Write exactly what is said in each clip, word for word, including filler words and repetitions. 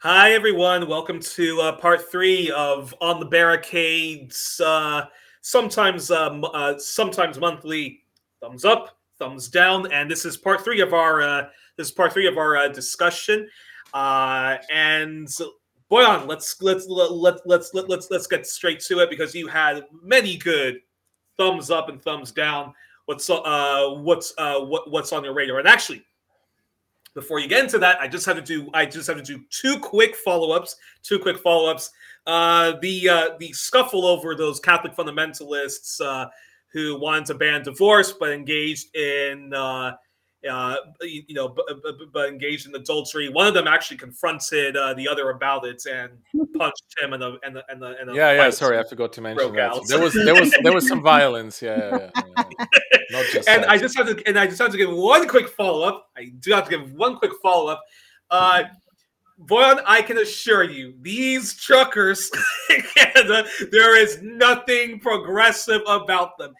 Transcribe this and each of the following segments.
Hi, everyone. Welcome to uh, part three of On the Barricades, uh, sometimes um, uh, sometimes monthly thumbs up, thumbs down. And this is part three of our uh, this is part three of our uh, discussion. Uh, and Boyan, let's let's let's let's let's let's get straight to it because you had many good thumbs up and thumbs down. What's uh, what's uh, what, what's on your radar? And actually, before you get into that, I just have to do. I just have to do two quick follow-ups. Two quick follow-ups. Uh, the uh, the scuffle over those Catholic fundamentalists uh, who wanted to ban divorce, but engaged in uh, uh, you know, but, but, but engaged in adultery. One of them actually confronted uh, the other about it and punched him. And the and the and the yeah yeah. Sorry, I forgot to mention that. Out. There was there was there was some violence. Yeah. yeah, yeah, yeah. Not just and that. I just have to, and I just have to give one quick follow up. I do have to give one quick follow up. Uh, Boyan, I can assure you, these truckers in Canada, there is nothing progressive about them.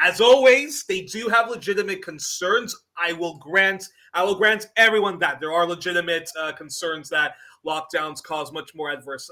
As always, they do have legitimate concerns. I will grant, I will grant everyone that there are legitimate uh, concerns that lockdowns cause much more adverse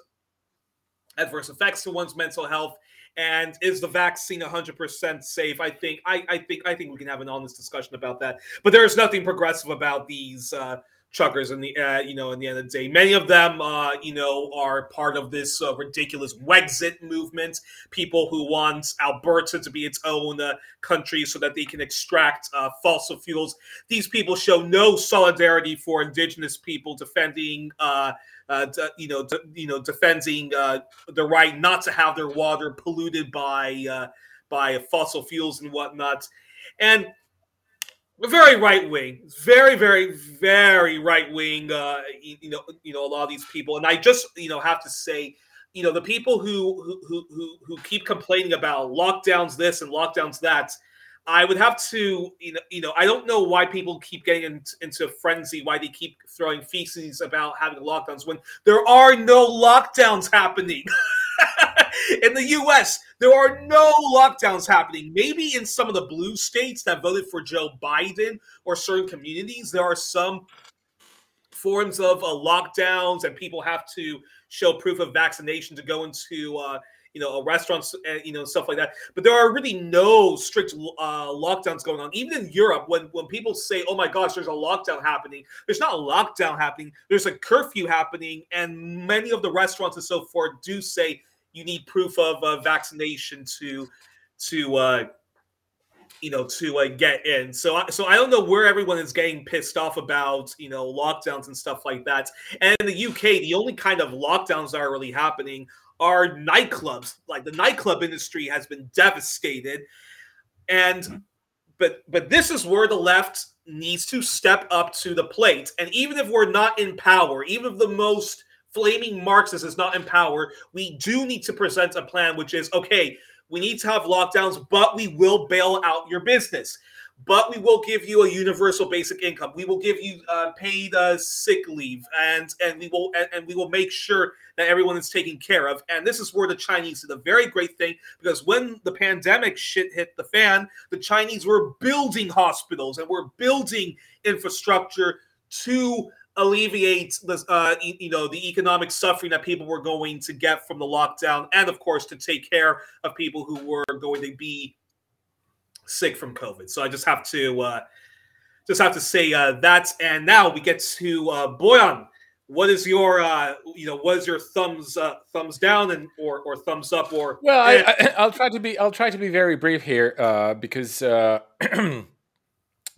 adverse effects to one's mental health. And is the vaccine one hundred percent safe? I think I, I think I think we can have an honest discussion about that. But there is nothing progressive about these uh, truckers. In the uh, you know, in the end of the day, many of them uh, you know are part of this uh, ridiculous Wexit movement. People who want Alberta to be its own uh, country so that they can extract uh, fossil fuels. These people show no solidarity for Indigenous people defending. Uh, Uh, de, you know, de, you know, defending uh, the right not to have their water polluted by uh, by fossil fuels and whatnot, and very right wing, very, very, very right wing. Uh, you, you know, you know, a lot of these people, and I just you know have to say, you know, the people who who who who keep complaining about lockdowns this and lockdowns that. I would have to, you know, you know, I don't know why people keep getting in, into a frenzy, why they keep throwing feces about having lockdowns when there are no lockdowns happening. In the U S, there are no lockdowns happening. Maybe in some of the blue states that voted for Joe Biden or certain communities, there are some forms of uh, lockdowns and people have to show proof of vaccination to go into uh you know, restaurants, you know, stuff like that. But there are really no strict uh, lockdowns going on. Even in Europe, when, when people say, oh, my gosh, there's a lockdown happening, there's not a lockdown happening. There's a curfew happening. And many of the restaurants and so forth do say you need proof of uh, vaccination to, to uh, you know, to uh, get in. So, so I don't know where everyone is getting pissed off about, you know, lockdowns and stuff like that. And in the U K, the only kind of lockdowns that are really happening are nightclubs. Like the nightclub industry has been devastated, and but but this is where the left needs to step up to the plate. And even if we're not in power, even if the most flaming Marxist is not in power, we do need to present a plan, which is okay. We need to have lockdowns, but we will bail out your business. But we will give you a universal basic income. We will give you uh, paid uh, sick leave, and and we will and, and we will make sure that everyone is taken care of. And this is where the Chinese did a very great thing, because when the pandemic shit hit the fan, the Chinese were building hospitals and were building infrastructure to alleviate the uh, you know the economic suffering that people were going to get from the lockdown, and of course to take care of people who were going to be sick from COVID. So I just have to uh, just have to say uh, that. And now we get to uh, Boyan. What is your uh, you know what is your thumbs uh, thumbs down and or or thumbs up or? Well, I, I, I'll try to be I'll try to be very brief here uh, because uh,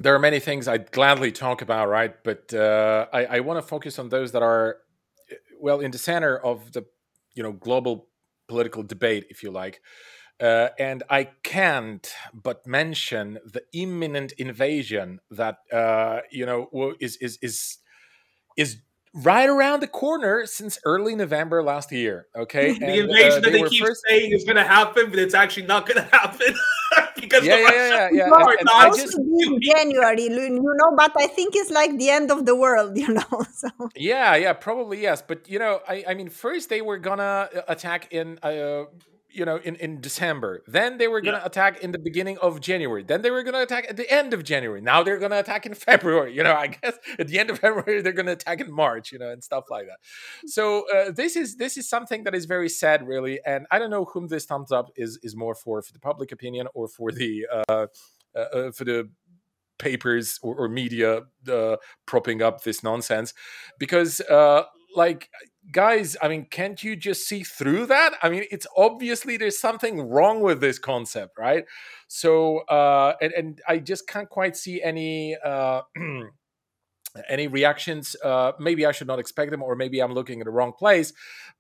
there are many things I'd gladly talk about, right? But uh, I, I want to focus on those that are well in the center of the you know global political debate, if you like. Uh, and I can't but mention the imminent invasion that uh, you know is is is is right around the corner since early November last year. Okay, the and, invasion uh, that they, they keep first... saying is going to happen, but it's actually not going to happen because yeah, the yeah, Russia yeah, yeah, yeah. And, and I just... in January, you know. But I think it's like the end of the world, you know. So yeah, yeah, probably yes. But you know, I, I mean, first they were gonna attack in. Uh, you know, in, in December. Then they were going to yeah. attack in the beginning of January. Then they were going to attack at the end of January. Now they're going to attack in February. You know, I guess at the end of February, they're going to attack in March, you know, and stuff like that. So uh, this is this is something that is very sad, really. And I don't know whom this thumbs up is is more for, for the public opinion or for the uh, uh, for the papers or, or media uh, propping up this nonsense. Because, uh, like... guys, I mean, can't you just see through that? I mean, it's obviously there's something wrong with this concept, right? So, uh, and, and I just can't quite see any uh, any reactions. Uh, maybe I should not expect them, or maybe I'm looking in the wrong place.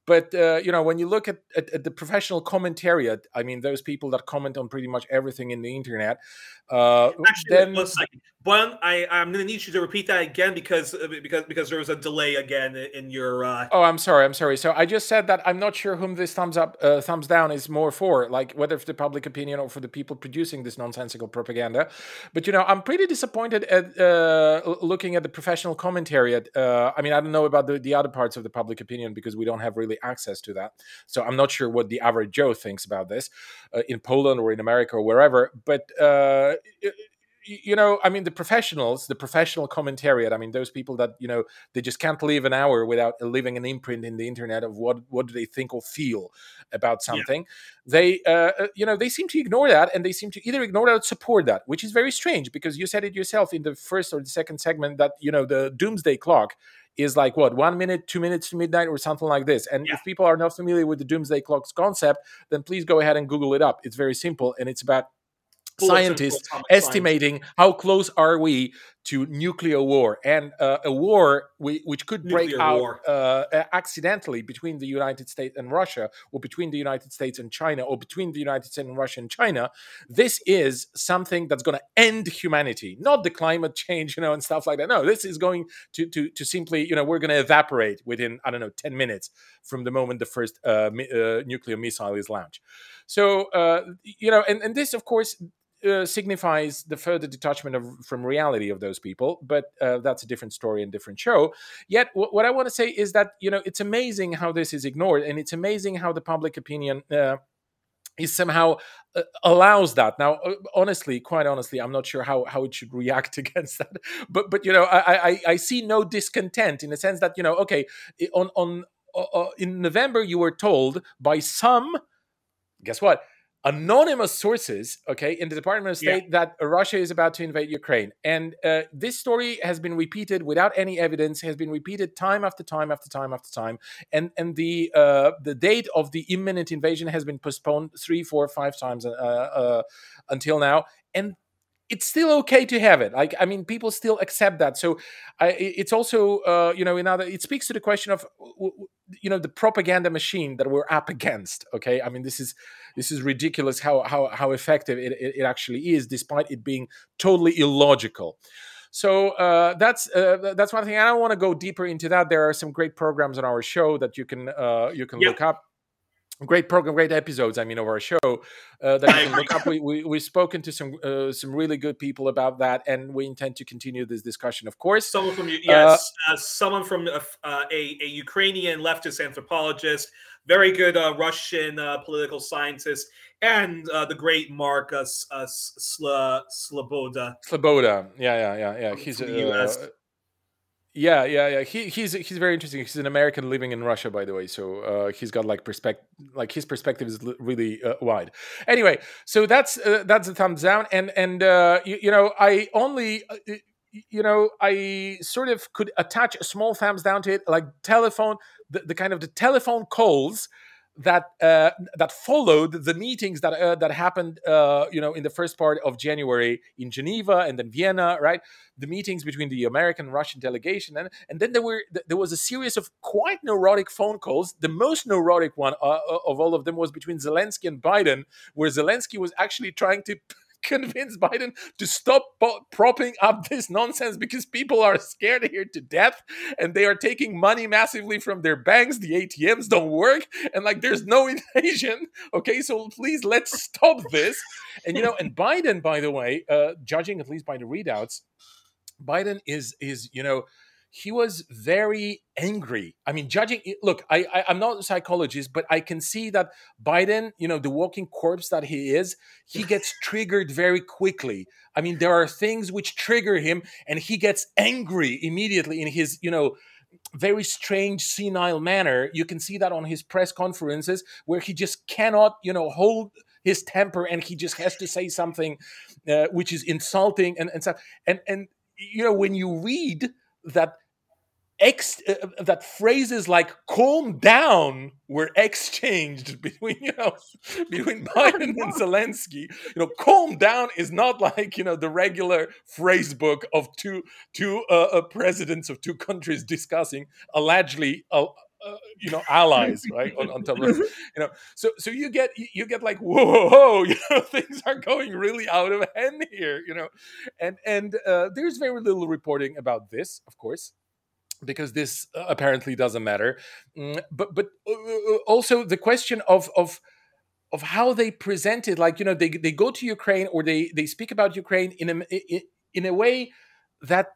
But, uh, you know, when you look at, at, at the professional commentariat, I mean, those people that comment on pretty much everything in the internet. Uh, Actually, then... one second. One, I, I'm going to need you to repeat that again because because because there was a delay again in your... Uh... Oh, I'm sorry. I'm sorry. So I just said that I'm not sure whom this thumbs up, uh, thumbs down is more for, like whether for the public opinion or for the people producing this nonsensical propaganda. But, you know, I'm pretty disappointed at uh, looking at the professional commentariat. Uh, I mean, I don't know about the, the other parts of the public opinion because we don't have really access to that, so I'm not sure what the average Joe thinks about this uh, in Poland or in America or wherever. But uh, you know, I mean, the professionals, the professional commentariat. I mean, those people that you know they just can't leave an hour without leaving an imprint in the internet of what what do they think or feel about something. Yeah. They, uh, you know, they seem to ignore that, and they seem to either ignore that or support that, which is very strange because you said it yourself in the first or the second segment that you know the doomsday clock is like, what, one minute, two minutes to midnight or something like this. And yeah. if people are not familiar with the doomsday clock's concept, then please go ahead and Google it up. It's very simple. And it's about cool, scientists simple, estimating science. How close are we to nuclear war. And uh, a war we, which could nuclear break out uh, accidentally between the United States and Russia, or between the United States and China, or between the United States and Russia and China. This is something that's going to end humanity, not the climate change, you know, and stuff like that. No, this is going to to, to simply, you know, we're going to evaporate within, I don't know, ten minutes from the moment the first uh, mi- uh, nuclear missile is launched. So, uh, you know, and, and this, of course, Uh, signifies the further detachment of, from reality of those people, but uh, that's a different story and different show. Yet, w- what I want to say is that, you know, it's amazing how this is ignored, and it's amazing how the public opinion uh, is somehow uh, allows that. Now, honestly, quite honestly, I'm not sure how, how it should react against that. But, but you know, I, I I see no discontent in the sense that, you know, okay, on on uh, in November you were told by some, guess what? Anonymous sources, okay, in the Department of State yeah. that Russia is about to invade Ukraine. And uh, this story has been repeated without any evidence, has been repeated time after time after time after time. And and the uh, the date of the imminent invasion has been postponed three, four, five times uh, uh, until now. And it's still okay to have it. Like, I mean, people still accept that. So I, it's also, uh, you know, in other, it speaks to the question of, you know, the propaganda machine that we're up against. Okay. I mean, this is, this is ridiculous how, how, how effective it, it actually is, despite it being totally illogical. So uh, that's uh, that's one thing. I don't want to go deeper into that. There are some great programs on our show that you can, uh, you can yep. look up. Great program, great episodes, I mean, of our show uh, that you can look up. We, we, we've spoken to some uh, some really good people about that, and we intend to continue this discussion, of course. Someone from, yes, uh, uh, someone from uh, a, a Ukrainian leftist anthropologist, very good uh, Russian uh, political scientist, and uh, the great Mark uh, uh, Sla, Sloboda. Sloboda, yeah, yeah, yeah. yeah. He's from the U S. Uh, Yeah, yeah, yeah. He he's he's very interesting. He's an American living in Russia, by the way. So uh, he's got like perspective, like his perspective is l- really uh, wide. Anyway, so that's uh, that's a thumbs down. And and uh, you, you know, I only uh, you know I sort of could attach a small thumbs down to it, like telephone, the, the kind of the telephone calls that uh, that followed the meetings that uh, that happened, uh, you know, in the first part of January in Geneva and then Vienna, right? The meetings between the American and Russian delegation, and and then there were there was a series of quite neurotic phone calls. The most neurotic one uh, of all of them was between Zelensky and Biden, where Zelensky was actually trying to convince Biden to stop po- propping up this nonsense because people are scared here to death and they are taking money massively from their banks. The A T Ms don't work and like there's no invasion. Okay, so please let's stop this. And you know, and Biden, by the way, uh, judging at least by the readouts, Biden is is you know he was very angry. I mean, judging, look, I, I, I'm not a psychologist, but I can see that Biden, you know, the walking corpse that he is, he gets triggered very quickly. I mean, there are things which trigger him and he gets angry immediately in his, you know, very strange, senile manner. You can see that on his press conferences where he just cannot, you know, hold his temper and he just has to say something uh, which is insulting and, and stuff. And, and, you know, when you read that ex uh, that phrases like "calm down" were exchanged between you know between Biden and Zelensky. You know, "calm down" is not like you know the regular phrase book of two two uh, uh, presidents of two countries discussing allegedly uh, uh, you know allies, right? on, on top of you know, so so you get you get like whoa, whoa, whoa, you know, things are going really out of hand here, you know, and and uh, there's very little reporting about this, of course, because this uh, apparently doesn't matter. Mm, but but uh, also the question of of of how they present it, like you know they they go to Ukraine or they they speak about Ukraine in a in a way that,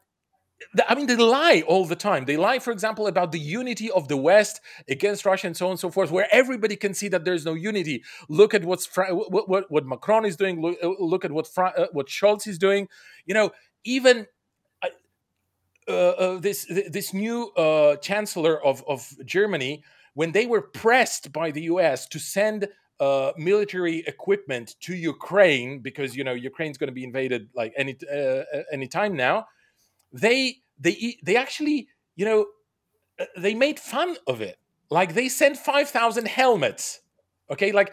I mean, they lie all the time. They lie, for example, about the unity of the West against Russia and so on and so forth, where everybody can see that there's no unity. Look at what's Fra- what, what what Macron is doing. Look, look at what Fra- uh, what Scholz is doing. You know, even. Uh, uh, this this new uh, chancellor of, of Germany, when they were pressed by the U S to send uh, military equipment to Ukraine, because you know Ukraine's going to be invaded like any uh, any time now, they they they actually you know they made fun of it. Like they sent five thousand helmets. Okay, like.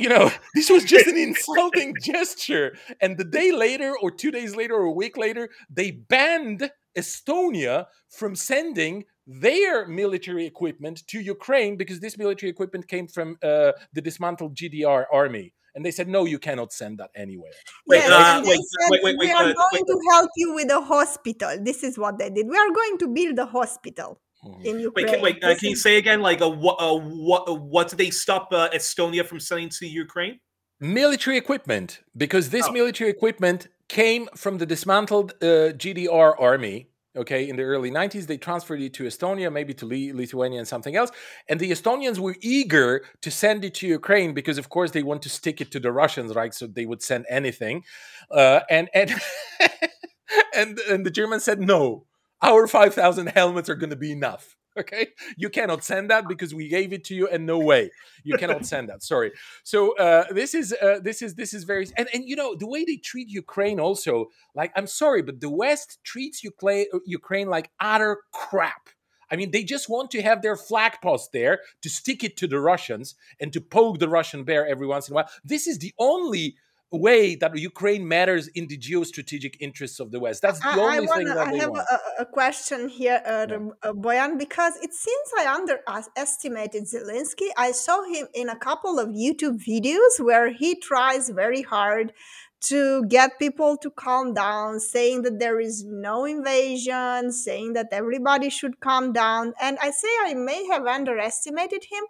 You know, this was just an insulting gesture. And the day later or two days later or a week later, they banned Estonia from sending their military equipment to Ukraine because this military equipment came from uh, the dismantled G D R army. And they said, no, you cannot send that anywhere. Wait, yes, uh, wait, said, wait, wait, wait. We are uh, going wait. to help you with a hospital. This is what they did. We are going to build a hospital. In Ukraine. Wait, can, wait uh, can you say again, like, a, a, what what did they stop uh, Estonia from sending to Ukraine? Military equipment, because this oh. military equipment came from the dismantled uh, G D R army, okay, in the early nineties. They transferred it to Estonia, maybe to Lithuania and something else. And the Estonians were eager to send it to Ukraine because, of course, they want to stick it to the Russians, right? So they would send anything. Uh, and, and, and, and the Germans said no. Our five thousand helmets are going to be enough, okay? You cannot send that because we gave it to you, and no way. You cannot send that, sorry. So uh, this is uh, this is, this is very... And, and, you know, the way they treat Ukraine also, like, I'm sorry, but the West treats Ukraine, Ukraine like utter crap. I mean, they just want to have their flag post there to stick it to the Russians and to poke the Russian bear every once in a while. This is the only... way that Ukraine matters in the geostrategic interests of the West. That's the I, only I wanna, thing that I they have want. A, a question here, uh, yeah. uh, Boyan, because it seems I underestimated Zelensky. I saw him in a couple of YouTube videos where he tries very hard to get people to calm down, saying that there is no invasion, saying that everybody should calm down. And I say I may have underestimated him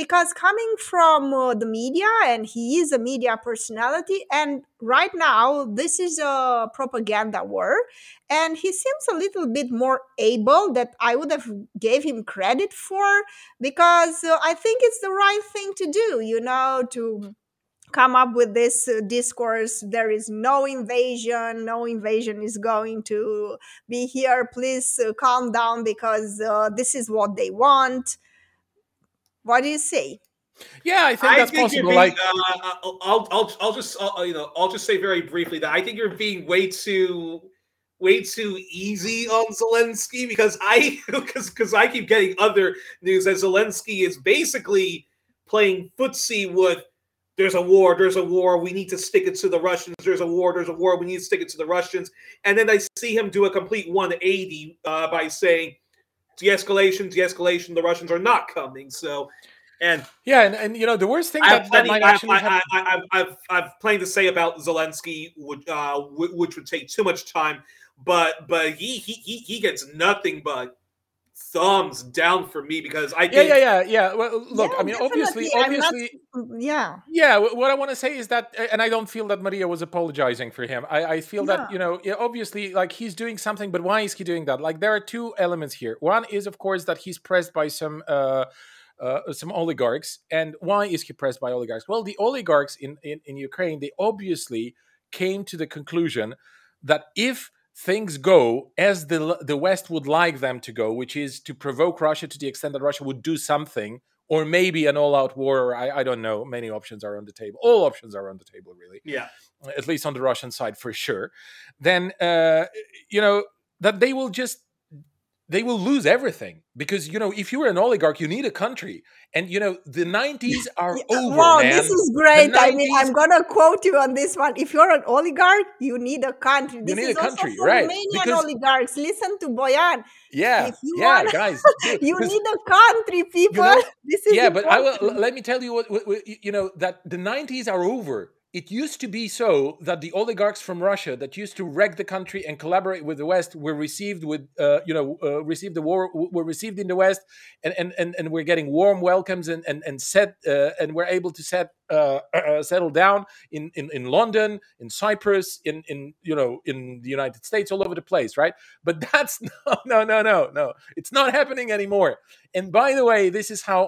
because coming from uh, the media, and he is a media personality, and right now this is a propaganda war, and he seems a little bit more able that I would have gave him credit for, because uh, I think it's the right thing to do, you know, to... come up with this uh, discourse. There is no invasion. No invasion is going to be here. Please uh, calm down because uh, this is what they want. What do you say? Yeah, I think I that's think possible. Being, like, uh, I'll, I'll, I'll just, I'll, you know, I'll just say very briefly that I think you're being way too, way too easy on Zelensky because I, because, because I keep getting other news that Zelensky is basically playing footsie with. There's a war, there's a war, we need to stick it to the Russians, there's a war, there's a war, we need to stick it to the Russians. And then I see him do a complete one eighty uh, by saying, de-escalation, de-escalation, the Russians are not coming. So, and... Yeah, and, and you know, the worst thing that, plenty, that might I've, actually I, happen... I, I, I, I've, I've plenty to say about Zelensky, which, uh, which would take too much time, but but he he he, he gets nothing but thumbs down for me because I think... Yeah, yeah, yeah, yeah. Well, look, yeah, I mean, obviously... obviously, not, Yeah. Yeah, what I want to say is that... And I don't feel that Maria was apologizing for him. I, I feel yeah. that, you know, obviously, like, he's doing something, but why is he doing that? Like, there are two elements here. One is, of course, that he's pressed by some... Uh, Uh, some oligarchs. And why is he pressed by oligarchs? Well, the oligarchs in, in, in Ukraine, they obviously came to the conclusion that if things go as the the West would like them to go, which is to provoke Russia to the extent that Russia would do something, or maybe an all-out war, or I, I don't know, many options are on the table. All options are on the table, really. Yeah. At least on the Russian side, for sure. Then, uh, you know, that they will just they will lose everything because, you know, if you're an oligarch, you need a country. And, you know, the nineties are yeah. over, wow, man. This is great. I mean, I'm going to quote you on this one. If you're an oligarch, you need a country. This you need is a country, also for right. Romanian because... oligarchs. Listen to Boyan. Yeah, yeah, want... guys. you need a country, people. You know, this is yeah, important. But I will, let me tell you, what, what, what, you know, that the nineties are over. It used to be so that the oligarchs from Russia that used to wreck the country and collaborate with the West were received with, uh, you know, uh, received the war, were received in the West, and and and, and were getting warm welcomes and and and set uh, and were able to set uh, uh, settle down in, in in London, in Cyprus, in in you know, in the United States, all over the place, right? But that's no, no, no, no, no. It's not happening anymore. And by the way, this is how.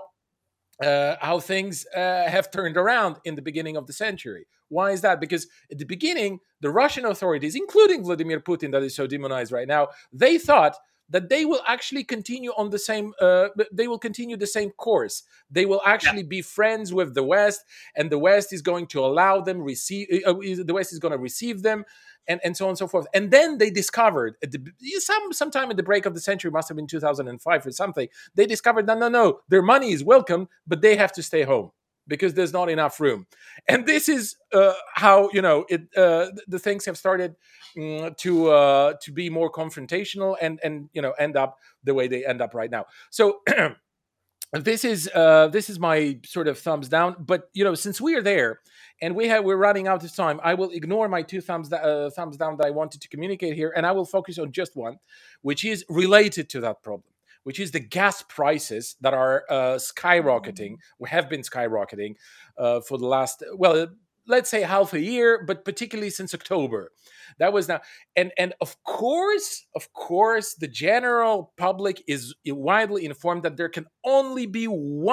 Uh, how things uh, have turned around in the beginning of the century. Why is that? Because at the beginning, the Russian authorities, including Vladimir Putin, that is so demonized right now, they thought that they will actually continue on the same, uh, they will continue the same course. They will actually yeah. be friends with the West, and the West is going to allow them, receive, uh, the West is going to receive them, and, and so on and so forth. And then they discovered, at the, some sometime at the break of the century, must have been two thousand five or something, they discovered, no, no, no, their money is welcome, but they have to stay home because there's not enough room. And this is uh, how, you know, it, uh, the things have started um, to uh, to be more confrontational and, and, you know, end up the way they end up right now. So this is uh, this is my sort of thumbs down. But, you know, since we are there and we have, we're running out of time, I will ignore my two thumbs, da- uh, thumbs down that I wanted to communicate here. And I will focus on just one, which is related to that problem, which is the gas prices that are uh, skyrocketing, we have been skyrocketing uh, for the last, well, let's say half a year, but particularly since October. That was now, and and of course, of course, the general public is widely informed that there can only be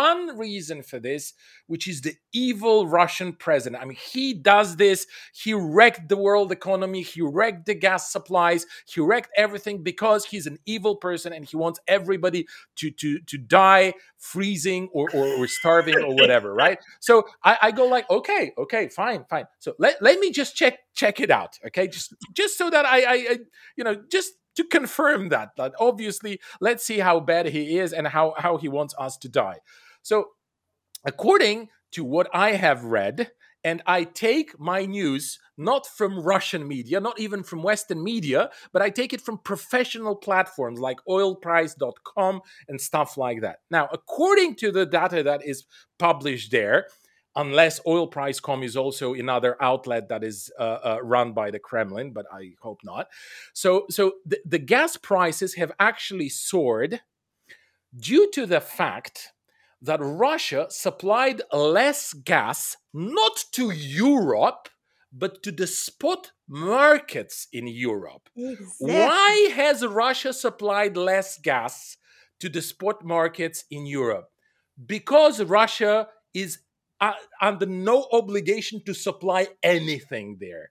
one reason for this, which is the evil Russian president. I mean, he does this, he wrecked the world economy, he wrecked the gas supplies, he wrecked everything because he's an evil person and he wants everybody to to, to die freezing or, or, or starving or whatever, right? So I, I go like, okay, okay, fine, fine. So let, let me just check check it out, okay? Just Just so that I, I, I, you know, just to confirm that, that obviously, let's see how bad he is and how, how he wants us to die. So according to what I have read, and I take my news not from Russian media, not even from Western media, but I take it from professional platforms like oil price dot com and stuff like that. Now, according to the data that is published there, unless oil price dot com is also another outlet that is uh, uh, run by the Kremlin, but I hope not. So, so the, the gas prices have actually soared due to the fact that Russia supplied less gas, not to Europe, but to the spot markets in Europe. Exactly. Why has Russia supplied less gas to the spot markets in Europe? Because Russia is Uh, under no obligation to supply anything there.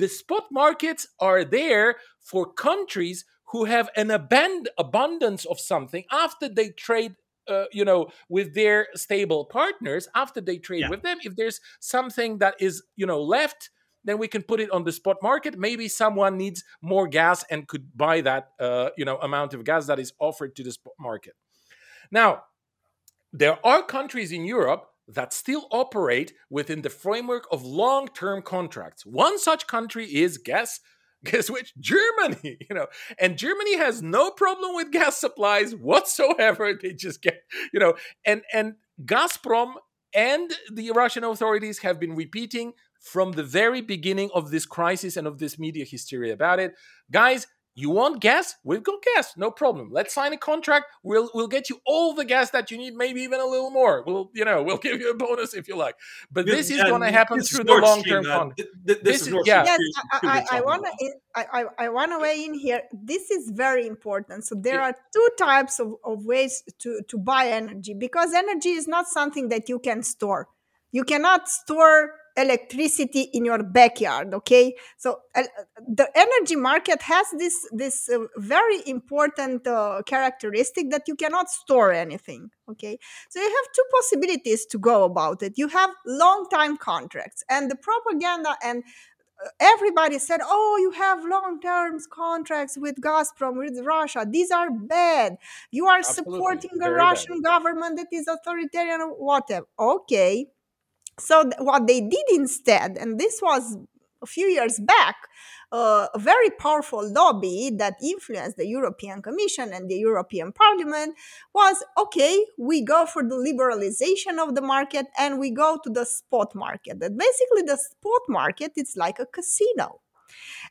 The spot markets are there for countries who have an abund- abundance of something after they trade, uh, you know, with their stable partners, after they trade yeah. with them. If there's something that is, you know, left, then we can put it on the spot market. Maybe someone needs more gas and could buy that, uh, you know, amount of gas that is offered to the spot market. Now, there are countries in Europe that still operate within the framework of long-term contracts. One such country is, guess, guess which? Germany, you know. And Germany has no problem with gas supplies whatsoever. They just get, you know, and, and Gazprom and the Russian authorities have been repeating from the very beginning of this crisis and of this media hysteria about it, guys, You want gas? We've got gas. No problem. Let's sign a contract. We'll we'll get you all the gas that you need, maybe even a little more. We'll you know we'll give you a bonus if you like. But this yeah, is going to happen through the long term fund. Th- th- this, this is, is yeah. Yes, I, I, I want to I, I want to weigh in here. This is very important. So there yeah. are two types of, of ways to to buy energy, because energy is not something that you can store. You cannot store electricity in your backyard, okay? So uh, the energy market has this this uh, very important uh, characteristic that you cannot store anything, okay? So you have two possibilities to go about it. You have long-time contracts, and the propaganda and everybody said, oh, you have long-term contracts with Gazprom, with Russia. These are bad. You are Absolutely. supporting a Russian bad. government that is authoritarian or whatever. Okay. So th- what they did instead, and this was a few years back, uh, a very powerful lobby that influenced the European Commission and the European Parliament was, okay, we go for the liberalization of the market and we go to the spot market. And basically the spot market is like a casino.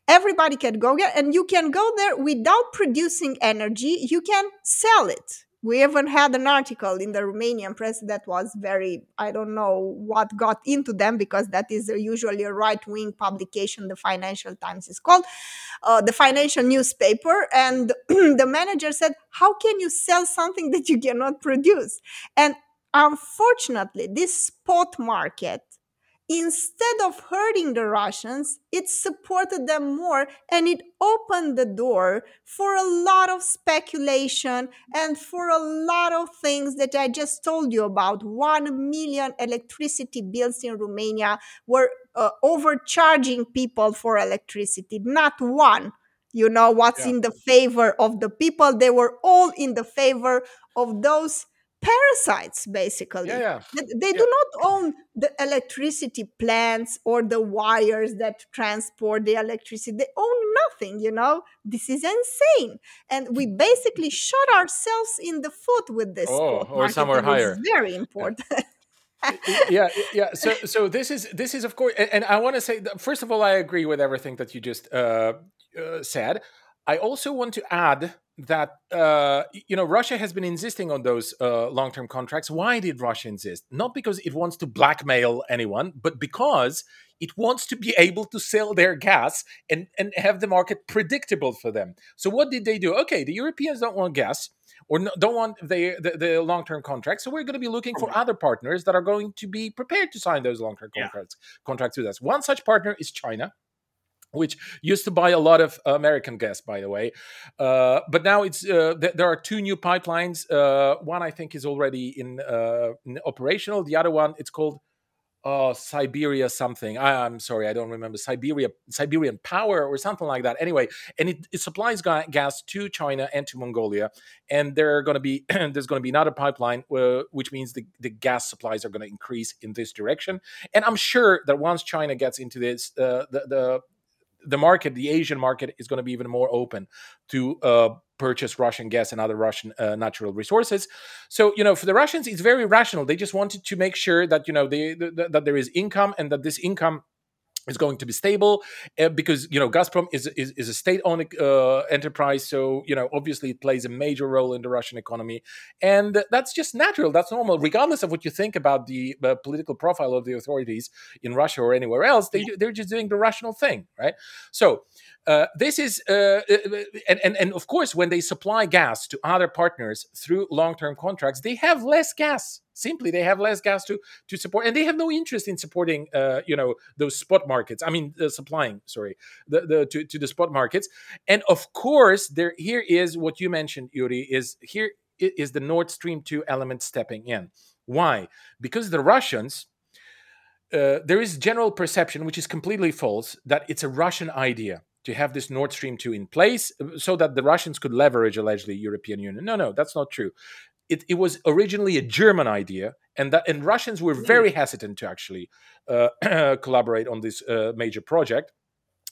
Everybody can go there and you can go there without producing energy. You can sell it. We even had an article in the Romanian press that was very, I don't know what got into them, because that is usually a right-wing publication, the Financial Times is called, uh, the financial newspaper. And the manager said, how can you sell something that you cannot produce? And unfortunately, this spot market, instead of hurting the Russians, it supported them more, and it opened the door for a lot of speculation and for a lot of things that I just told you about. One million electricity bills in Romania were uh, overcharging people for electricity. Not one, you know, what's yeah. in the favor of the people. They were all in the favor of those parasites, basically. Yeah, yeah. They, they yeah. do not own the electricity plants or the wires that transport the electricity. They own nothing, you know? This is insane. And we basically shot ourselves in the foot with this. Oh, or somewhere higher. It's very important. Yeah. yeah, yeah. So, so this is this is of course, and, and I want to say that, first of all, I agree with everything that you just uh, uh, said. I also want to add that uh, you know Russia has been insisting on those uh, long-term contracts. Why did Russia insist? Not because it wants to blackmail anyone, but because it wants to be able to sell their gas and, and have the market predictable for them. So what did they do? Okay, the Europeans don't want gas or no, don't want the, the, the long-term contracts, so we're going to be looking for other partners that are going to be prepared to sign those long-term contracts, yeah. contracts with us. One such partner is China, which used to buy a lot of American gas, by the way. Uh, but now it's uh, th- there are two new pipelines. Uh, one, I think, is already in, uh, in operational. The other one, it's called uh, Siberia something. I, I'm sorry, I don't remember. Siberia, Siberian Power or something like that. Anyway, and it, it supplies ga- gas to China and to Mongolia. And there are going to be there's going to be another pipeline, uh, which means the, the gas supplies are going to increase in this direction. And I'm sure that once China gets into this, uh, the the The market, the Asian market, is going to be even more open to uh, purchase Russian gas and other Russian uh, natural resources. So, you know, for the Russians, it's very rational. They just wanted to make sure that, you know, they, the, that there is income and that this income is going to be stable, uh, because, you know, Gazprom is is, is a state-owned uh, enterprise. So, you know, obviously it plays a major role in the Russian economy. And that's just natural. That's normal. Regardless of what you think about the uh, political profile of the authorities in Russia or anywhere else, they, they're just doing the rational thing, right? So uh, this is, uh, and, and, and of course, when they supply gas to other partners through long-term contracts, they have less gas. Simply, they have less gas to, to support, and they have no interest in supporting, uh, you know, those spot markets. I mean, uh, supplying, sorry, the, the to, to the spot markets. And of course, there here is what you mentioned, Yuri, is here is the Nord Stream two element stepping in. Why? Because the Russians, uh, there is general perception, which is completely false, that it's a Russian idea to have this Nord Stream two in place so that the Russians could leverage allegedly European Union. No, no, that's not true. It, it was originally a German idea, and that, and Russians were very hesitant to actually uh, collaborate on this uh, major project.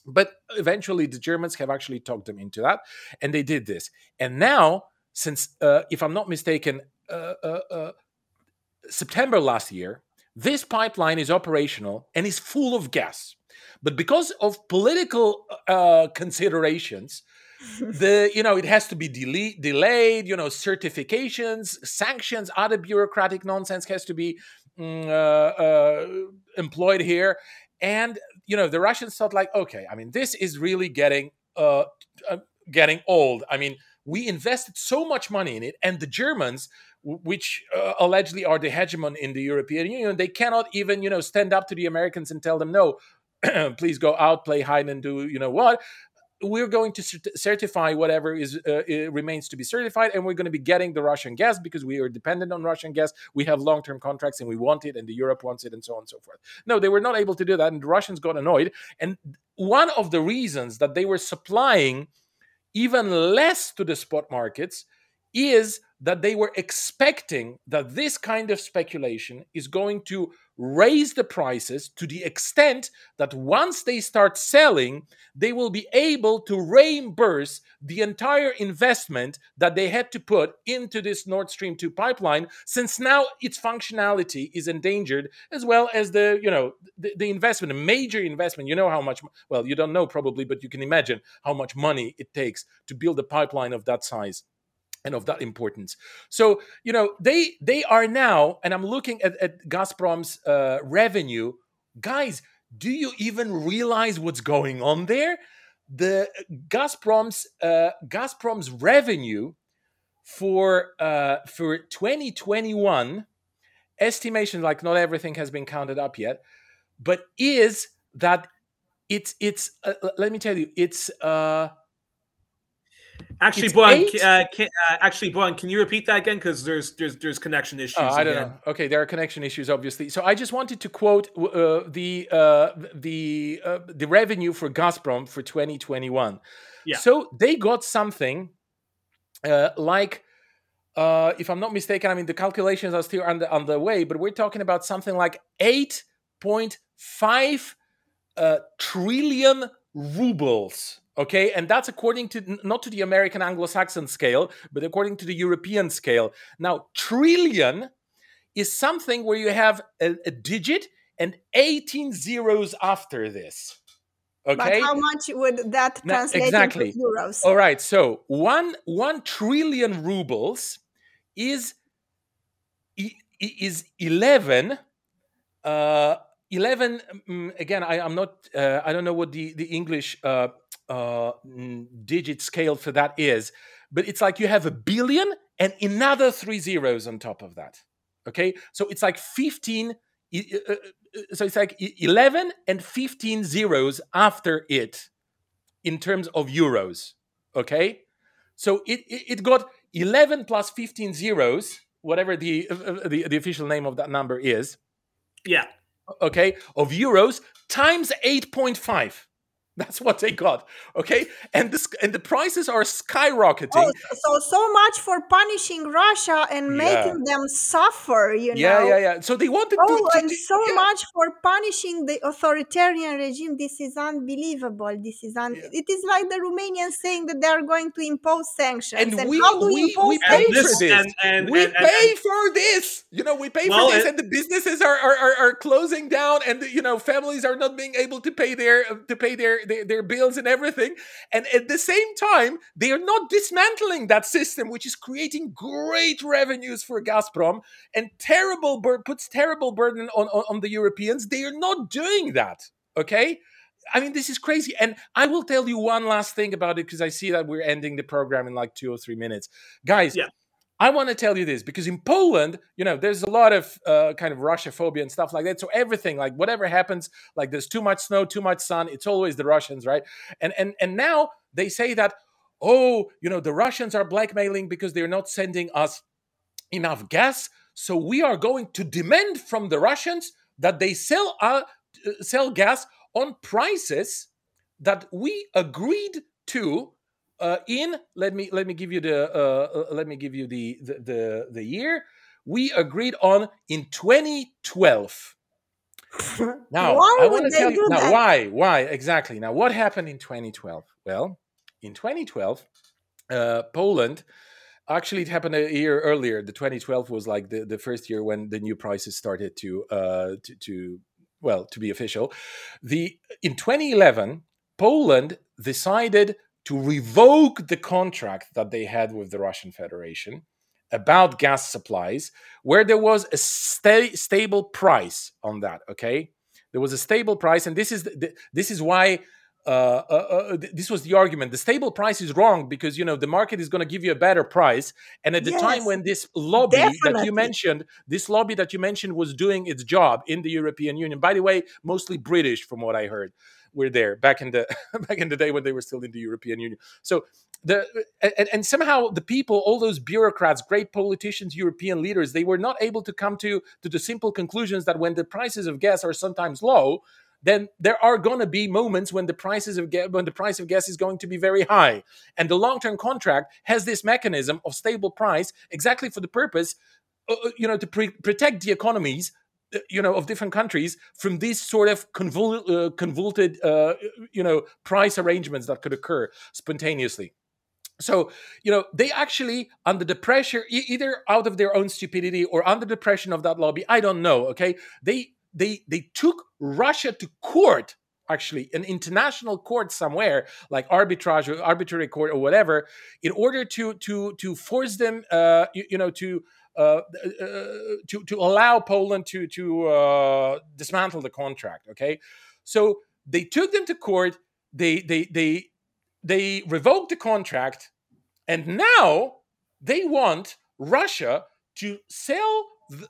But eventually, the Germans have actually talked them into that, and they did this. And now, since, uh, if I'm not mistaken, uh, uh, uh, September last year, this pipeline is operational and is full of gas. But because of political uh, considerations, The, you know, it has to be dele- delayed, you know, certifications, sanctions, other bureaucratic nonsense has to be uh, uh, employed here. And, you know, the Russians thought like, okay, I mean, this is really getting uh, uh, getting old. I mean, we invested so much money in it, and the Germans, which uh, allegedly are the hegemon in the European Union, they cannot even, you know, stand up to the Americans and tell them, no, please go out, play hide and do, you know what. We're going to cert- certify whatever is uh, remains to be certified, and we're going to be getting the Russian gas because we are dependent on Russian gas. We have long-term contracts, and we want it, and the Europe wants it, and so on and so forth. No, they were not able to do that, and the Russians got annoyed. And one of the reasons that they were supplying even less to the spot markets is that they were expecting that this kind of speculation is going to raise the prices to the extent that once they start selling, they will be able to reimburse the entire investment that they had to put into this Nord Stream two pipeline, since now its functionality is endangered, as well as the, you know, the, the investment, a major investment. You know how much, well, you don't know probably, but you can imagine how much money it takes to build a pipeline of that size and of that importance. So, you know, they they are now, and I'm looking at, at Gazprom's uh, revenue. Guys, do you even realize what's going on there? The Gazprom's uh, Gazprom's revenue for uh, for twenty twenty-one estimation, like not everything has been counted up yet, but is that it's it's uh, let me tell you, it's. Uh, Actually, Boyan, uh, can, uh, actually, Boyan, can you repeat that again? Because there's there's there's connection issues. Oh, I don't again. know. Okay, there are connection issues, obviously. So I just wanted to quote uh, the uh, the uh, the revenue for Gazprom for twenty twenty-one. Yeah. So they got something uh, like, uh, if I'm not mistaken, I mean the calculations are still under on the way, but we're talking about something like eight point five uh, trillion rubles. Okay, and that's according to, not to the American Anglo-Saxon scale, but according to the European scale. Now, trillion is something where you have a, a digit and eighteen zeros after this. Okay? But how much would that translate now, exactly. into euros? All right, so one, one trillion rubles is, is eleven... Uh, eleven, um, again, I, I'm not, uh, I don't know what the, the English uh, uh, digit scale for that is, but it's like you have a billion and another three zeros on top of that, okay? So it's like fifteen, uh, so it's like eleven and fifteen zeros after it in terms of euros, okay? So it, it got eleven plus fifteen zeros, whatever the, uh, the, the official name of that number is. Yeah. Okay, of euros times eight point five. That's what they got. Okay, and this and the prices are skyrocketing. Oh, so so much for punishing Russia and yeah. making them suffer. You yeah, know. Yeah, yeah, yeah. So they wanted. Oh, to, to, and so yeah. much for punishing the authoritarian regime. This is unbelievable. This is un. Yeah. It is like the Romanians saying that they are going to impose sanctions. And, and we, how do we, we impose we pay sanctions? For this. And, and, we and, and, pay and, for this. You know, we pay well, for this, and, and the businesses are, are are are closing down, and you know, families are not being able to pay their to pay their. Their, their bills and everything, and at the same time they are not dismantling that system, which is creating great revenues for Gazprom and terrible bur- puts terrible burden on, on on the Europeans. They are not doing that. Okay, I mean this is crazy. And I will tell you one last thing about it because I see that we're ending the program in like two or three minutes, guys. Yeah. I want to tell you this because in Poland, you know, there's a lot of uh, kind of Russia phobia and stuff like that. So everything, like whatever happens, like there's too much snow, too much sun. It's always the Russians, right? And and and now they say that, oh, you know, the Russians are blackmailing because they're not sending us enough gas. So we are going to demand from the Russians that they sell uh, sell gas on prices that we agreed to. Uh, in let me let me give you the uh, let me give you the, the the the year we agreed on in twenty twelve. Now why I want to tell you now that? why why exactly now what happened in twenty twelve? Well, in twenty twelve, uh, Poland actually it happened a year earlier. The twenty twelve was like the, the first year when the new prices started to uh to, to well to be official. The in twenty eleven Poland decided to revoke the contract that they had with the Russian Federation about gas supplies, where there was a sta- stable price on that, okay? There was a stable price, and this is the, this is why uh, uh, uh, this was the argument. The stable price is wrong because, you know, the market is going to give you a better price. And at the yes, time when this lobby definitely. that you mentioned, this lobby that you mentioned was doing its job in the European Union, by the way, mostly British from what I heard, were there back in the back in the day when they were still in the European Union. So the and, and somehow the people, all those bureaucrats, great politicians, European leaders, they were not able to come to to the simple conclusions that when the prices of gas are sometimes low, then there are going to be moments when the prices of ga- when the price of gas is going to be very high. And the long-term contract has this mechanism of stable price exactly for the purpose, uh, you know, to pre- protect the economies, you know, of different countries from these sort of convol- uh, convoluted, uh, you know, price arrangements that could occur spontaneously. So, you know, they actually, under the pressure, e- either out of their own stupidity or under the pressure of that lobby, I don't know, okay? They they they took Russia to court, actually, an international court somewhere, like arbitrage or arbitrary court or whatever, in order to to to force them, uh, you, you know, to... Uh, uh, to to allow Poland to to uh, dismantle the contract. Okay, so they took them to court. They they they they revoked the contract, and now they want Russia to sell the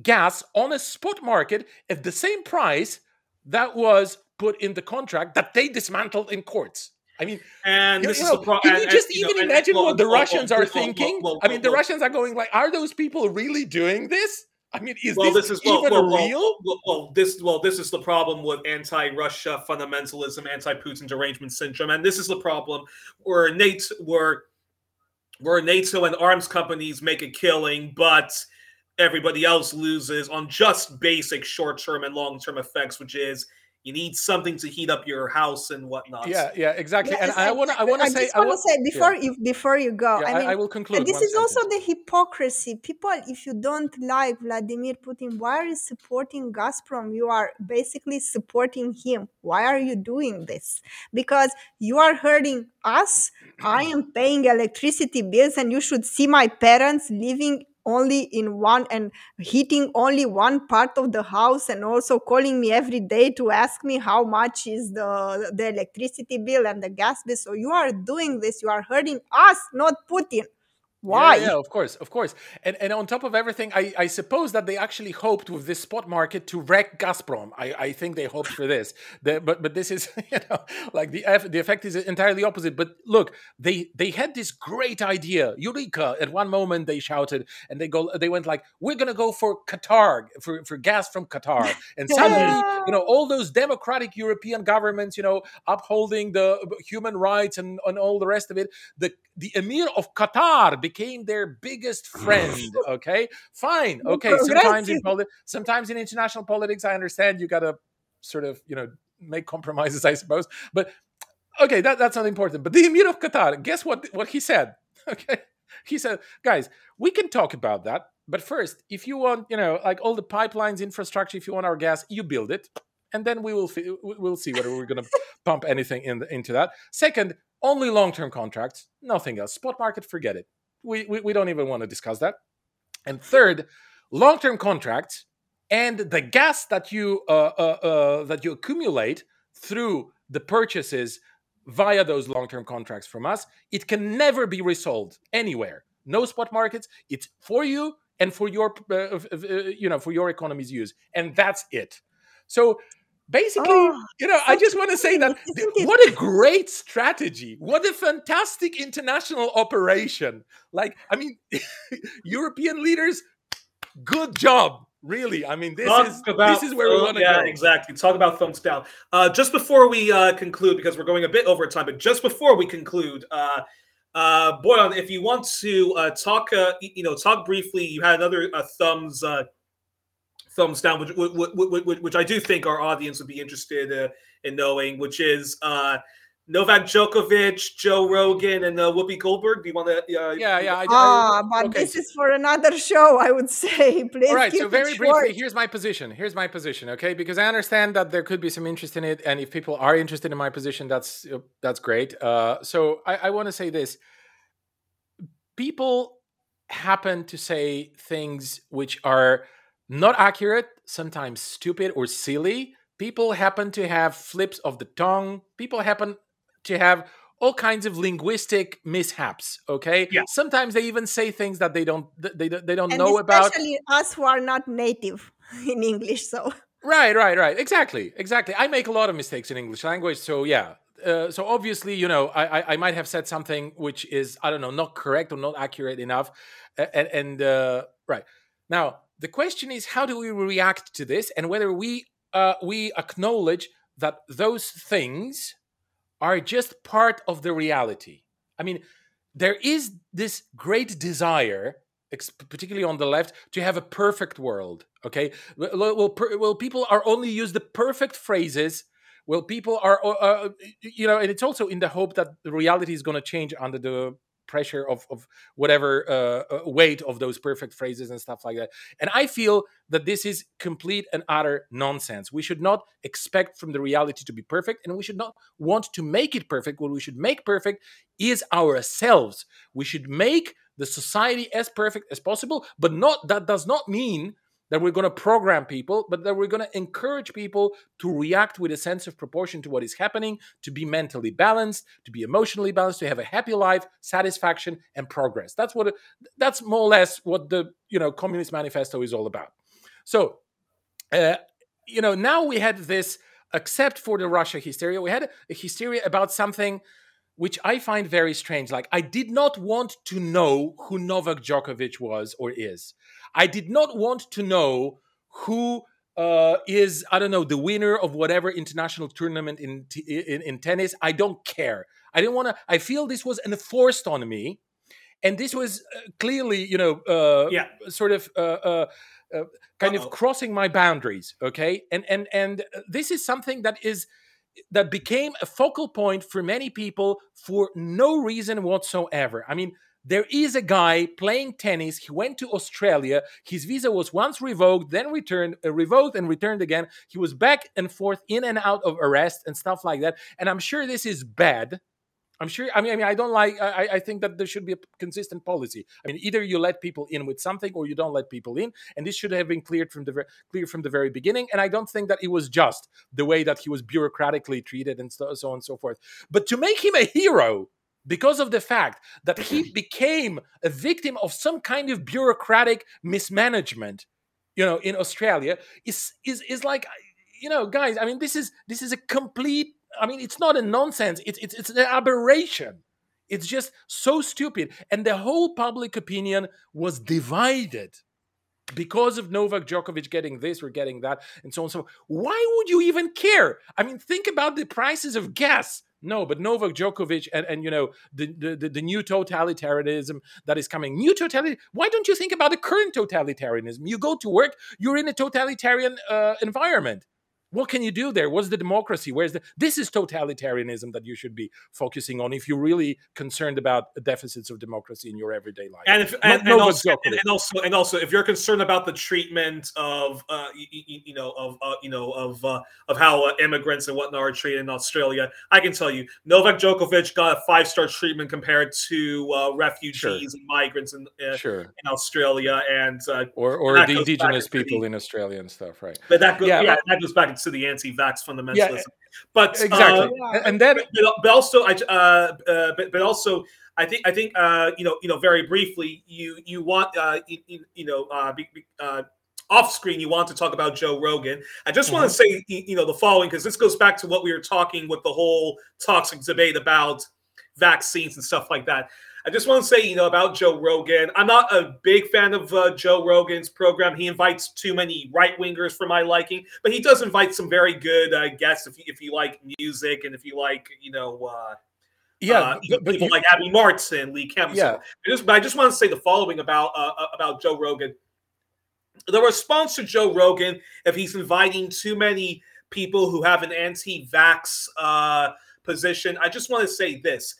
gas on a spot market at the same price that was put in the contract that they dismantled in courts. I mean, and you this know, is pro- can you and, just and, even you know, imagine and, what the well, Russians well, are well, thinking? Well, well, I mean, well, the well, Russians are going like, "Are those people really doing this? I mean, is well, this, this is, even well, well, real?" Well, well, this well, this is the problem with anti-Russia fundamentalism, anti-Putin derangement syndrome, and this is the problem where NATO, where, where NATO and arms companies make a killing, but everybody else loses on just basic short-term and long-term effects, which is. You need something to heat up your house and whatnot. Yeah, yeah, exactly. Yeah, and I want to, I want to say, I want to say before yeah. you before you go, yeah, I mean, I, I will conclude. This is sentence. Also the hypocrisy. People, if you don't like Vladimir Putin, why are you supporting Gazprom? You are basically supporting him. Why are you doing this? Because you are hurting us. I am paying electricity bills, and you should see my parents living. Only in one and hitting only one part of the house and also calling me every day to ask me how much is the, the electricity bill and the gas bill. So you are doing this. You are hurting us, not Putin. Why? Yeah, yeah, of course, of course. And and on top of everything, I, I suppose that they actually hoped with this spot market to wreck Gazprom. I, I think they hoped for this. They, but but this is, you know, like the the effect is entirely opposite. But look, they, they had this great idea. Eureka! At one moment they shouted and they go they went like, we're going to go for Qatar, for, for gas from Qatar. And suddenly, yeah. you know, all those democratic European governments, you know, upholding the human rights and, and all the rest of it, the the Emir of Qatar became their biggest friend, okay? Fine, okay. Sometimes in politics, sometimes in international politics, I understand you gotta sort of, you know, make compromises, I suppose. But okay, that, that's not important. But the Emir of Qatar, guess what, what he said, okay? He said, guys, we can talk about that, but first, if you want, you know, like all the pipelines, infrastructure, if you want our gas, you build it, and then we will f- we'll see whether we're gonna pump anything in the, into that. Second, only long-term contracts, nothing else. Spot market, forget it. We, we we don't even want to discuss that. And third, long-term contracts and the gas that you uh, uh, uh, that you accumulate through the purchases via those long-term contracts from us, it can never be resold anywhere. No spot markets. It's for you and for your uh, you know for your economy's use, and that's it. So. Basically, oh, you know, I just want to say that what a great strategy. What a fantastic international operation. Like, I mean, European leaders, good job. Really. I mean, this Talk is about, this is where we want to yeah, go. Yeah, exactly. Talk about thumbs down. Uh, just before we uh, conclude, because we're going a bit over time, but just before we conclude, uh, uh, Boyan, if you want to uh, talk, uh, you know, talk briefly, you had another uh, thumbs uh thumbs down, which, which, which, which I do think our audience would be interested uh, in knowing, which is uh, Novak Djokovic, Joe Rogan, and uh, Whoopi Goldberg. Do you want to? Uh, yeah, yeah. I, ah, I, but okay. This is for another show, I would say. Please. All right. So very briefly, short. here's my position. Here's my position. Okay, because I understand that there could be some interest in it, and if people are interested in my position, that's uh, that's great. Uh, so I, I want to say this: people happen to say things which are not accurate, sometimes stupid or silly. People happen to have flips of the tongue. People happen to have all kinds of linguistic mishaps, okay? Yeah. Sometimes they even say things that they don't they, they don't and know especially about. Especially us who are not native in English, so. Right, right, right. Exactly, exactly. I make a lot of mistakes in English language, so yeah. Uh, so obviously, you know, I, I I might have said something which is, I don't know, not correct or not accurate enough. And, and uh, right. Now, the question is, how do we react to this and whether we uh, we acknowledge that those things are just part of the reality. I mean, there is this great desire, particularly on the left, to have a perfect world, okay? Well, well people are only use the perfect phrases. Well, people are, uh, you know, and it's also in the hope that the reality is going to change under the pressure of, of whatever uh, weight of those perfect phrases and stuff like that. And I feel that this is complete and utter nonsense. We should not expect from the reality to be perfect, and we should not want to make it perfect. What we should make perfect is ourselves. We should make the society as perfect as possible, but not that does not mean that we're going to program people, but that we're going to encourage people to react with a sense of proportion to what is happening, to be mentally balanced, to be emotionally balanced, to have a happy life, satisfaction, and progress. That's what. That's more or less what the you know Communist Manifesto is all about. So, uh, you know, now we had this, except for the Russia hysteria, we had a hysteria about something which I find very strange. Like, I did not want to know who Novak Djokovic was or is. I did not want to know who uh, is, I don't know, the winner of whatever international tournament in, t- in in tennis. I don't care. I didn't want to. I feel this was enforced on me. And this was uh, clearly, you know, uh, yeah. sort of uh, uh, uh, kind Uh-oh. of crossing my boundaries, okay? And and and this is something that is... that became a focal point for many people for no reason whatsoever. I mean, there is a guy playing tennis. He went to Australia. His visa was once revoked, then returned, uh, revoked and returned again. He was back and forth, in and out of arrest and stuff like that. And I'm sure this is bad. I'm sure, I mean, I mean, I don't like, I, I think that there should be a consistent policy. I mean, either you let people in with something or you don't let people in. And this should have been cleared from the, clear from the very beginning. And I don't think that it was just the way that he was bureaucratically treated and so, so on and so forth. But to make him a hero because of the fact that he became a victim of some kind of bureaucratic mismanagement, you know, in Australia is, is, is like, you know, guys, I mean, this is, this is a complete, I mean, it's not a nonsense. It's, it's it's an aberration. It's just so stupid. And the whole public opinion was divided because of Novak Djokovic getting this or getting that and so on and so forth. Why would you even care? I mean, think about the prices of gas. No, but Novak Djokovic and, and you know, the, the, the new totalitarianism that is coming. New totalitarianism. Why don't you think about the current totalitarianism? You go to work, you're in a totalitarian uh, environment. What can you do there? What's the democracy? Where's the? This is totalitarianism that you should be focusing on if you're really concerned about the deficits of democracy in your everyday life. And, if, and, no, and, also, and, and also, and also, if you're concerned about the treatment of, uh, you, you know, of, uh, you know, of, uh, of how uh, immigrants and whatnot are treated in Australia, I can tell you, Novak Djokovic got a five-star treatment compared to uh, refugees sure. and migrants in, uh, sure. in Australia and uh, or or and the indigenous people the, in Australia and stuff, right? But that goes, yeah, yeah, that goes back. To the anti-vax fundamentalism, yeah, but exactly, uh, yeah. and then, but, but also, I, uh, uh, but, but also, I think, I think, uh, you know, you know, very briefly, you you want, uh, you, you know, uh, be, be, uh, off screen, you want to talk about Joe Rogan. I just mm-hmm. want to say, you know, the following because this goes back to what we were talking with the whole toxic debate about vaccines and stuff like that. I just want to say, you know, about Joe Rogan. I'm not a big fan of uh, Joe Rogan's program. He invites too many right-wingers for my liking, but he does invite some very good uh, guests if you, if you like music and if you like, you know, uh, yeah, uh, but, but people you, like Abby Martin, Lee Campbell. Yeah. I just, but I just want to say the following about uh, about Joe Rogan. The response to Joe Rogan, if he's inviting too many people who have an anti-vax uh position. I just want to say this.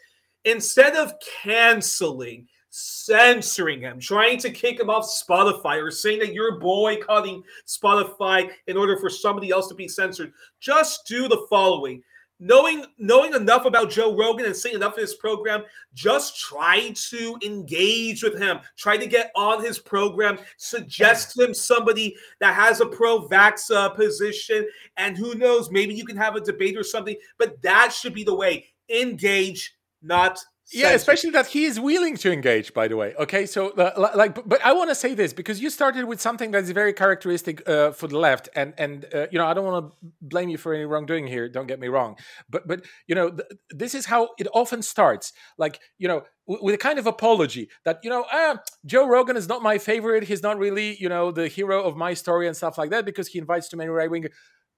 Instead of canceling, censoring him, trying to kick him off Spotify, or saying that you're boycotting Spotify in order for somebody else to be censored, just do the following. Knowing knowing enough about Joe Rogan and seeing enough of his program, just try to engage with him. Try to get on his program. Suggest to him somebody that has a pro-vax uh, position. And who knows, maybe you can have a debate or something. But that should be the way. Engage, not censor. Yeah, especially that he is willing to engage, by the way. Okay, so uh, like, but, but I want to say this because you started with something that is very characteristic uh, for the left, and and uh, you know, I don't want to blame you for any wrongdoing here. Don't get me wrong, but but you know, th- this is how it often starts. Like, you know, w- with a kind of apology that, you know, ah, Joe Rogan is not my favorite. He's not really, you know, the hero of my story and stuff like that because he invites too many right wing.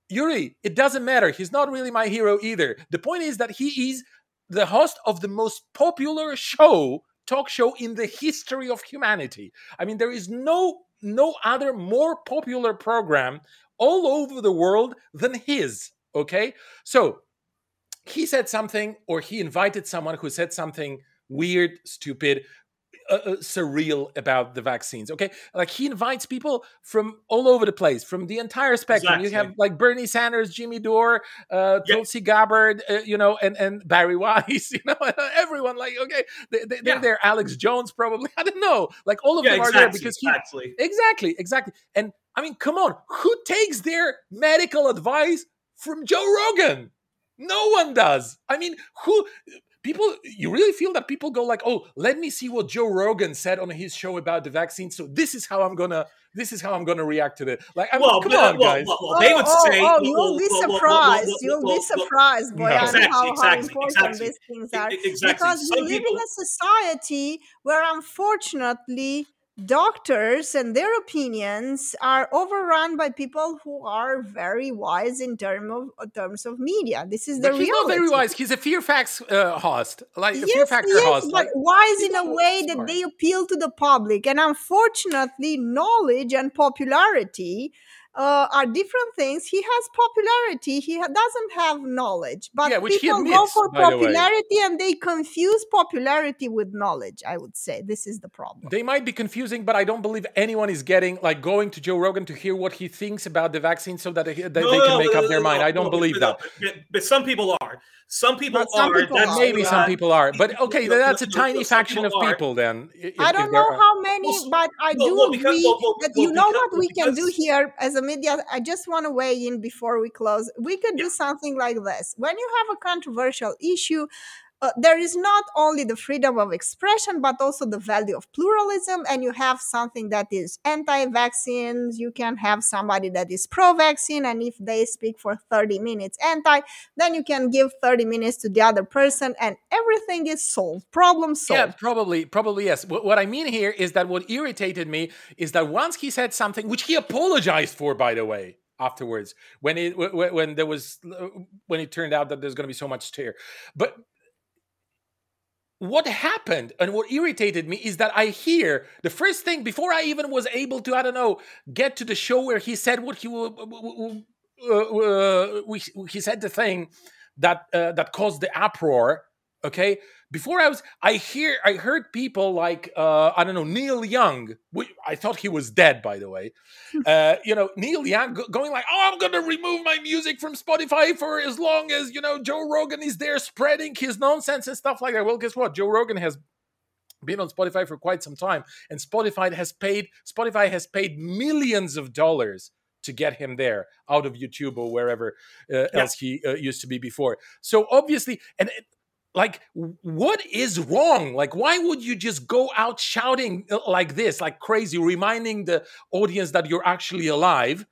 Yuri, it doesn't matter. He's not really my hero either. The point is that he is the host of the most popular show, talk show in the history of humanity. I mean, there is no no other more popular program all over the world than his, okay? So he said something, or he invited someone who said something weird, stupid, Uh, uh, surreal about the vaccines, okay? Like, he invites people from all over the place, from the entire spectrum. Exactly. You have like Bernie Sanders, Jimmy Dore, uh, yeah. Tulsi Gabbard, uh, you know, and, and Barry Weiss, you know, everyone, like, okay, they, they, they're yeah. there. Alex Jones, probably, I don't know. Like, all of yeah, them exactly, are there because he... Exactly, exactly, exactly. And, I mean, come on, who takes their medical advice from Joe Rogan? No one does. I mean, who... People, you really feel that people go like, oh, let me see what Joe Rogan said on his show about the vaccine. So this is how I'm gonna, this is how I'm gonna react to it. Like, I mean, well, come but, on, well, guys. Well, well, they would oh, say, oh, oh, you'll be surprised. You'll be surprised, Boyan, no. exactly, how, exactly, how important exactly. these things are. Exactly. Because Some we live people... in a society where, unfortunately, doctors and their opinions are overrun by people who are very wise in terms of in terms of media. This is the but he's reality. He's not very wise. He's a fear facts uh, host, like yes, a fear factor yes, host. But like, wise in a way that they appeal to the public. And unfortunately, knowledge and popularity uh, are different things. He has popularity. He ha- doesn't have knowledge. But yeah, which people he admits, go for popularity, and they confuse popularity with knowledge, I would say. This is the problem. They might be confusing, but I don't believe anyone is getting, like, going to Joe Rogan to hear what he thinks about the vaccine so that, he, that no, they can no, make no, up no, their no, mind. No, I don't no, believe but, that. But, but some people are. Some people but some are. People that's, are. Maybe uh, some people are. But, okay, no, that's no, a tiny no, faction people of people are. Then. If, I don't know how many, well, but I well, do well, because, agree well, well, that well, you know because, what we can do here as a media, I just want to weigh in before we close. We could yeah. do something like this. When you have a controversial issue, uh, there is not only the freedom of expression, but also the value of pluralism. And you have something that is anti-vaccines. You can have somebody that is pro-vaccine. And if they speak for thirty minutes anti, then you can give thirty minutes to the other person. And everything is solved. Problem solved. Yeah, probably. Probably, yes. What, what I mean here is that what irritated me is that once he said something, which he apologized for, by the way, afterwards, when it when, when there was when it turned out that there's going to be so much tear. But what happened and what irritated me is that I hear the first thing before I even was able to, I don't know, get to the show where he said what he uh, uh, he said the thing that uh, that caused the uproar. Okay, before I was, I hear I heard people like uh, I don't know Neil Young. Which I thought he was dead, by the way. Uh, you know, Neil Young going like, "Oh, I'm gonna remove my music from Spotify for as long as, you know, Joe Rogan is there spreading his nonsense and stuff like that." Well, guess what? Joe Rogan has been on Spotify for quite some time, and Spotify has paid Spotify has paid millions of dollars to get him there out of YouTube or wherever uh, yeah. else he uh, used to be before. So obviously, and. It, Like, what is wrong? Like, why would you just go out shouting like this, like crazy, reminding the audience that you're actually alive,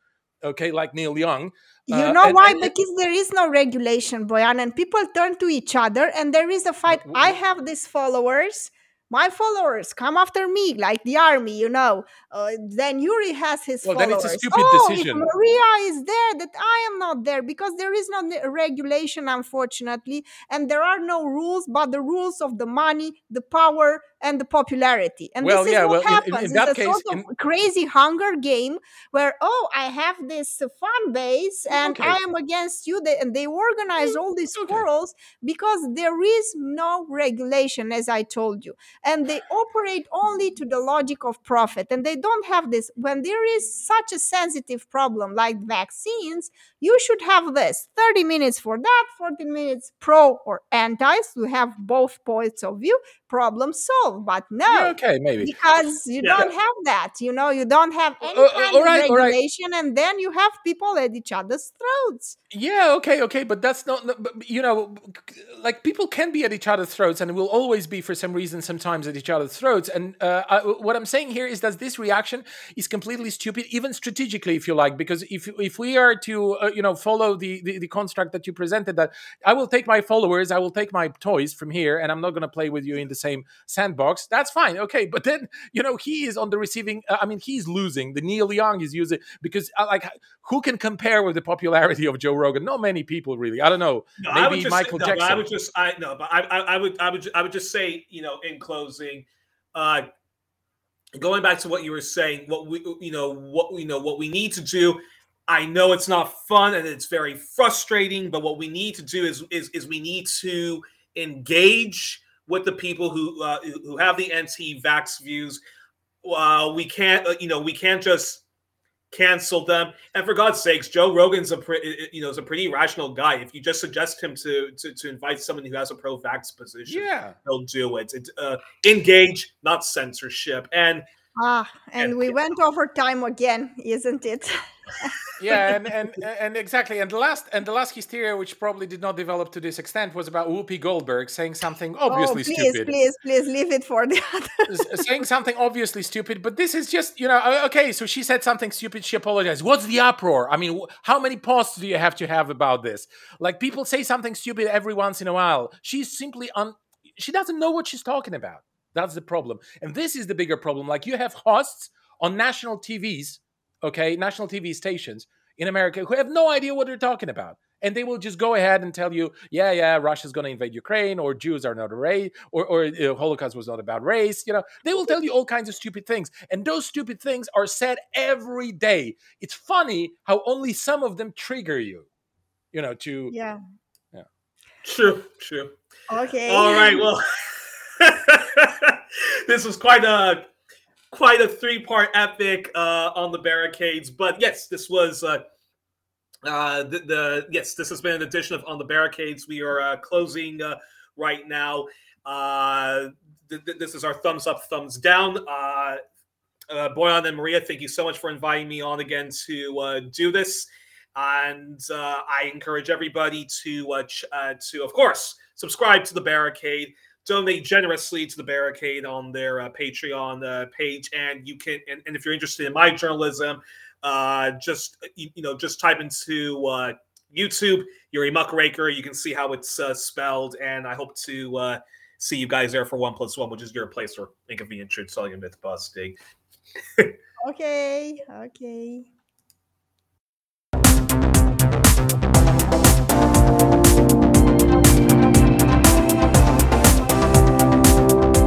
okay, like Neil Young? You uh, know and, why? And, because there is no regulation, Boyan, and people turn to each other, and there is a fight. What? I have these followers. my followers come after me like the army, you know. Uh, then Yuri has his well, followers. Well, then it's a stupid oh, decision. If Maria is there, that I am not there, because there is no regulation, unfortunately, and there are no rules but the rules of the money, the power, and the popularity. And well, this is yeah, what well, happens. In, in, in that it's a case, sort of in... crazy hunger game where, oh, I have this fan base and okay. I am against you. They, and they organize all these okay. quarrels because there is no regulation, as I told you. And they operate only to the logic of profit. And they don't have this. When there is such a sensitive problem like vaccines, you should have this. thirty minutes for that, forty minutes pro or anti. So you have both points of view. Problem solved. But no. Yeah, okay, maybe. Because you yeah, don't that... have that. You know, you don't have any uh, kind uh, all of right, regulation. All right. And then you have people at each other's throats. Yeah, okay, okay. But that's not, you know, like people can be at each other's throats and will always be for some reason sometimes at each other's throats. And uh, I, what I'm saying here is that this reaction is completely stupid, even strategically, if you like, because if if we are to, uh, you know, follow the, the, the construct that you presented, that I will take my followers, I will take my toys from here, and I'm not going to play with you in the same sandbox, that's fine. Okay. But then, you know, he is on the receiving, uh, I mean, he's losing. The Neil Young is using, because uh, like, who can compare with the popularity of Joe Rogan? Not many people, really. I don't know. No, Maybe I would just, Michael no, Jackson. I would just, I, no, but I, I, I would, I would, I would just say, you know, in closing, Uh, going back to what you were saying, what we, you know, what you know, what we need to do. I know it's not fun and it's very frustrating, but what we need to do is is, is we need to engage with the people who uh, who have the anti-vax views. Uh, we can't, uh, you know, we can't just cancel them. And for God's sakes, Joe Rogan's a pre- you know is a pretty rational guy. If you just suggest him to to, to invite someone who has a pro-vax position, yeah. he'll do it. It uh, engage, not censorship. And ah, and, and we yeah. went over time again, isn't it? yeah, and, and and exactly. And the last and the last hysteria, which probably did not develop to this extent, was about Whoopi Goldberg saying something obviously oh, please, stupid. Please, please, please leave it for the others. Saying something obviously stupid, but this is just, you know, okay. So she said something stupid. She apologized. What's the uproar? I mean, how many posts do you have to have about this? Like, people say something stupid every once in a while. She's simply un. She doesn't know what she's talking about. That's the problem. And this is the bigger problem. Like, you have hosts on national T Vs, okay, national T V stations in America who have no idea what they're talking about. And they will just go ahead and tell you, yeah, yeah, Russia's going to invade Ukraine, or Jews are not a race, or, or you know, Holocaust was not about race. You know, they will tell you all kinds of stupid things. And those stupid things are said every day. It's funny how only some of them trigger you, you know, to... Yeah. yeah. True, true. Okay. All right, well... This was quite a quite a three-part epic uh, on the barricades, but yes, this was uh, uh, the, the yes. This has been an edition of On the Barricades. We are uh, closing uh, right now. Uh, th- th- this is our thumbs up, thumbs down. Uh, uh, Boyan and Maria, thank you so much for inviting me on again to uh, do this, and uh, I encourage everybody to uh, ch- uh, to of course subscribe to the Barricade. Donate generously to the Barricade on their uh, Patreon uh, page, and you can. And, and if you're interested in my journalism, uh, just you, you know, just type into uh, YouTube Yuri Muckraker. You can see how it's uh, spelled, and I hope to uh, see you guys there for One Plus One, which is your place for inconvenient truth telling and myth busting. Okay. Okay.